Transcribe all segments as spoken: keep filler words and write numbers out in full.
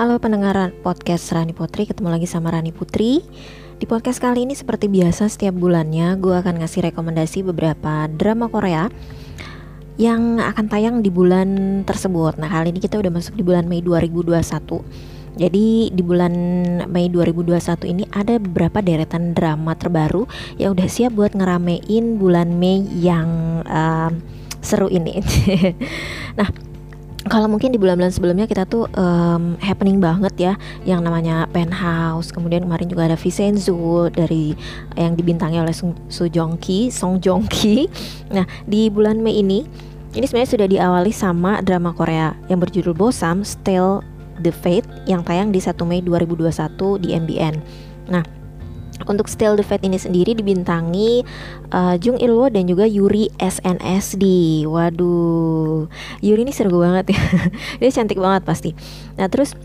Halo pendengar podcast Rani Putri, ketemu lagi sama Rani Putri. Di podcast kali ini seperti biasa setiap bulannya gue akan ngasih rekomendasi beberapa drama Korea yang akan tayang di bulan tersebut. Nah kali ini kita udah masuk di bulan Mei dua ribu dua puluh satu. Jadi di bulan Mei dua ribu dua puluh satu ini ada beberapa deretan drama terbaru yang udah siap buat ngeramein bulan Mei yang uh, seru ini. Nah, kalau mungkin di bulan-bulan sebelumnya kita tuh um, happening banget ya, yang namanya Penthouse. Kemudian kemarin juga ada Vicenzo dari yang dibintangi oleh Song Joong-ki, Song Joong-ki. Nah, di bulan Mei ini ini sebenarnya sudah diawali sama drama Korea yang berjudul Bosam Still the Fate yang tayang di satu Mei dua ribu dua puluh satu di M B N. Nah, untuk Still the Fate ini sendiri dibintangi uh, Jung Ilwoo dan juga Yuri S N S D. Waduh, Yuri ini seru banget ya. Dia cantik banget pasti. Nah, terus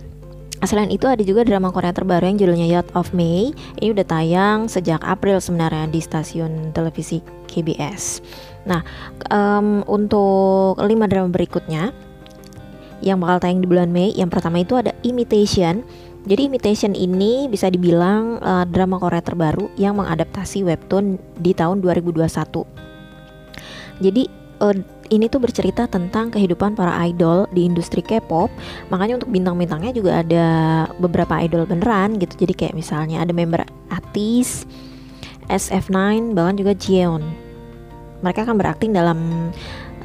selain itu ada juga drama Korea terbaru yang judulnya Oath of May. Ini udah tayang sejak April sebenarnya di stasiun televisi K B S. Nah, um, untuk lima drama berikutnya yang bakal tayang di bulan Mei, yang pertama itu ada Imitation. Jadi Imitation ini bisa dibilang uh, drama Korea terbaru yang mengadaptasi webtoon di tahun dua ribu dua puluh satu. Jadi uh, ini tuh bercerita tentang kehidupan para idol di industri K-pop. Makanya untuk bintang-bintangnya juga ada beberapa idol beneran gitu. Jadi kayak misalnya ada member artis, S F sembilan, bahkan juga Jeon. Mereka akan berakting dalam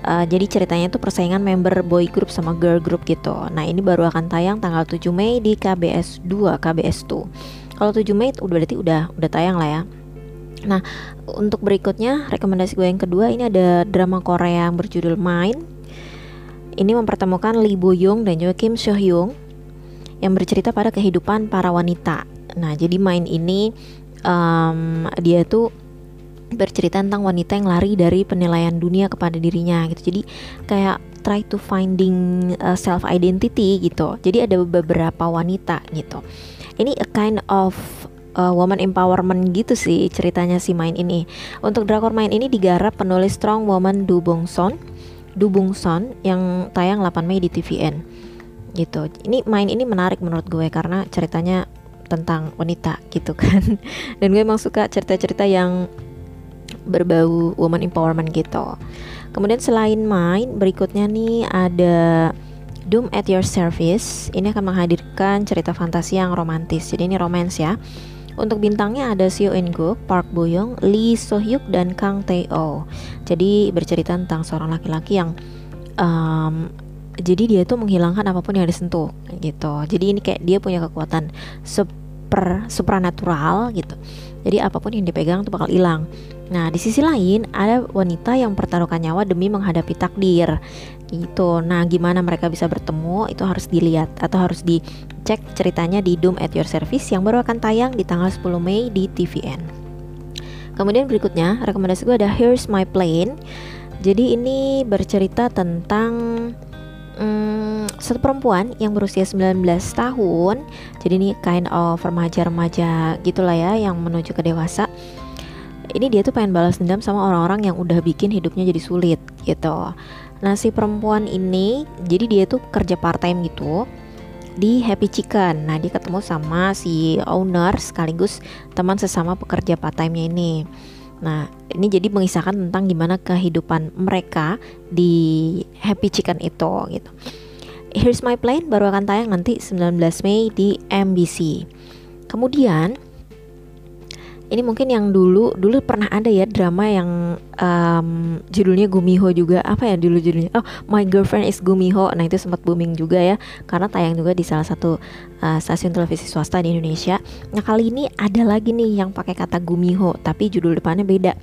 Uh, jadi ceritanya itu persaingan member boy group sama girl group gitu. Nah ini baru akan tayang tanggal tujuh Mei di K B S dua, K B S dua. Kalau tujuh Mei udah berarti udah udah tayang lah ya. Nah untuk berikutnya rekomendasi gue yang kedua ini ada drama Korea yang berjudul Mine. Ini mempertemukan Lee Bo-young dan juga Kim So-young yang bercerita pada kehidupan para wanita. Nah jadi Mine ini um, dia tuh bercerita tentang wanita yang lari dari penilaian dunia kepada dirinya gitu. Jadi kayak try to finding uh, self identity gitu. Jadi ada beberapa wanita gitu. Ini a kind of uh, woman empowerment gitu sih ceritanya si Mine ini. Untuk drakor Mine ini digarap penulis strong woman Do Bong Soon, Do Bong Soon yang tayang delapan Mei di T V N gitu. Ini Mine ini menarik menurut gue karena ceritanya tentang wanita gitu kan. Dan gue emang suka cerita-cerita yang berbau woman empowerment gitu. Kemudian selain Mine, berikutnya nih ada Doom at Your Service. Ini akan menghadirkan cerita fantasi yang romantis. Jadi ini romance ya. Untuk bintangnya ada Seo In Guk, Park Bo Young, Lee So Hyuk dan Kang Tae Oh. Jadi bercerita tentang seorang laki-laki yang um, jadi dia tuh menghilangkan apapun yang disentuh gitu. Jadi ini kayak dia punya kekuatan super supranatural gitu. Jadi apapun yang dipegang tuh bakal hilang. Nah, di sisi lain ada wanita yang pertaruhkan nyawa demi menghadapi takdir gitu. Nah, gimana mereka bisa bertemu itu harus dilihat atau harus dicek ceritanya di Doom at Your Service yang baru akan tayang di tanggal sepuluh Mei di T V N. Kemudian berikutnya rekomendasi gue ada Here's My Plane. Jadi ini bercerita tentang Hmm, satu perempuan yang berusia sembilan belas tahun. Jadi ini kind of remaja-remaja gitulah ya, yang menuju ke dewasa. Ini dia tuh pengen balas dendam sama orang-orang yang udah bikin hidupnya jadi sulit gitu. Nah si perempuan ini, jadi dia tuh kerja part time gitu di Happy Chicken. Nah dia ketemu sama si owner sekaligus teman sesama pekerja part time-nya ini. Nah ini jadi mengisahkan tentang gimana kehidupan mereka di Happy Chicken itu gitu. Here's My Plane baru akan tayang nanti sembilan belas Mei di M B C. Kemudian ini mungkin yang dulu dulu pernah ada ya drama yang um, judulnya Gumiho juga. Apa ya dulu judulnya? Oh, My Girlfriend is Gumiho. Nah itu sempat booming juga ya karena tayang juga di salah satu uh, stasiun televisi swasta di Indonesia. Nah kali ini ada lagi nih yang pakai kata Gumiho tapi judul depannya beda.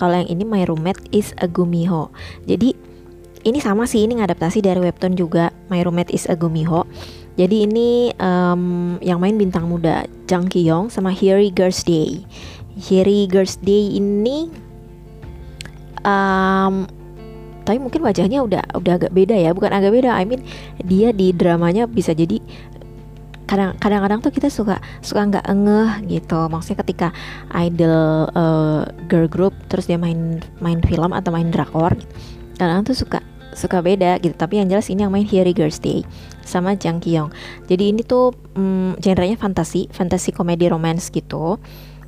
Kalau yang ini My Roommate is a Gumiho. Jadi ini sama sih, ini ngadaptasi dari webtoon juga, My Roommate is a Gumiho. Jadi ini um, yang main bintang muda Jang Kiyong sama Hyeri Girls Day. Hyeri Girls Day ini um, tapi mungkin wajahnya udah udah agak beda ya, bukan agak beda. I mean dia di dramanya bisa jadi kadang kadang-kadang tuh kita suka suka nggak ngeh gitu. Maksudnya ketika idol uh, girl group terus dia main main film atau main drakor, kadang tuh suka suka beda gitu, tapi yang jelas ini yang main Hyeri Girls Day sama Jang Kiyong. Jadi ini tuh hmm, genre-nya fantasi, fantasi komedi romance gitu,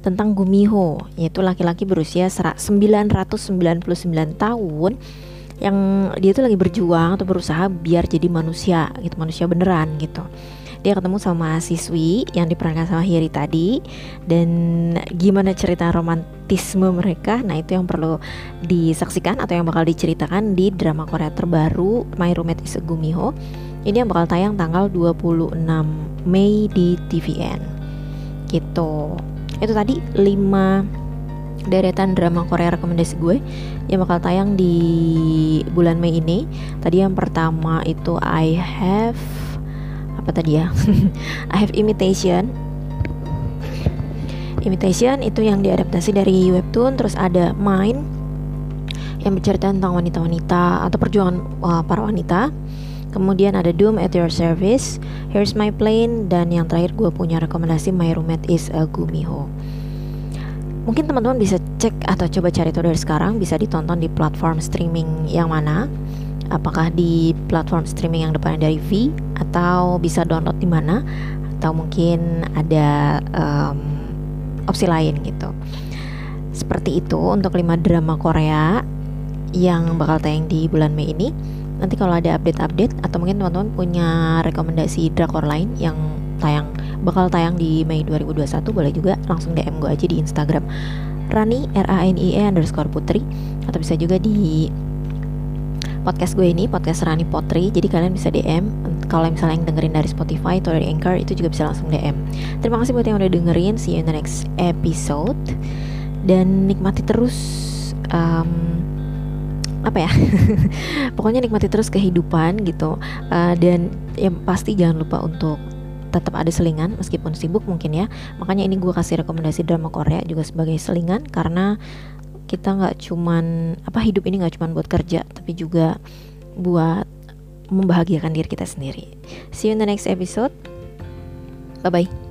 tentang Gumiho, yaitu laki-laki berusia sembilan ratus sembilan puluh sembilan tahun yang dia tuh lagi berjuang atau berusaha biar jadi manusia gitu, manusia beneran gitu. Dia ketemu sama siswi yang diperankan sama Hyeri tadi, dan gimana cerita romantisme mereka, nah itu yang perlu disaksikan atau yang bakal diceritakan di drama Korea terbaru My Roommate is a Gumiho. Ini yang bakal tayang tanggal dua puluh enam Mei di T V N gitu. Itu tadi lima deretan drama Korea rekomendasi gue yang bakal tayang di bulan Mei ini. Tadi yang pertama itu I have apa tadi ya? I have Imitation. Imitation itu yang diadaptasi dari webtoon. Terus ada Mine yang bercerita tentang wanita-wanita atau perjuangan uh, para wanita. Kemudian ada Doom at Your Service, Here's My Plane, dan yang terakhir gue punya rekomendasi My Roommate is a Gumiho. Mungkin teman-teman bisa cek atau coba cari itu dari sekarang, bisa ditonton di platform streaming yang mana, apakah di platform streaming yang depannya dari V, atau bisa download di mana, atau mungkin ada um, opsi lain gitu. Seperti itu untuk lima drama Korea yang bakal tayang di bulan Mei ini. Nanti kalau ada update-update atau mungkin teman-teman punya rekomendasi drakor lain yang tayang bakal tayang di Mei dua ribu dua puluh satu, boleh juga langsung D M gue aja di Instagram Rani R-A-N-I-E underscore Putri, atau bisa juga di podcast gue ini, podcast Rani Putri. Jadi kalian bisa D M, kalau misalnya yang dengerin dari Spotify atau dari Anchor itu juga bisa langsung D M. Terima kasih buat yang udah dengerin, see you in the next episode, dan nikmati terus um, apa ya pokoknya nikmati terus kehidupan gitu, uh, dan yang pasti jangan lupa untuk tetap ada selingan meskipun sibuk mungkin ya. Makanya ini gue kasih rekomendasi drama Korea juga sebagai selingan, karena kita nggak cuman apa hidup ini nggak cuman buat kerja, tapi juga buat membahagiakan diri kita sendiri. See you in the next episode, bye bye.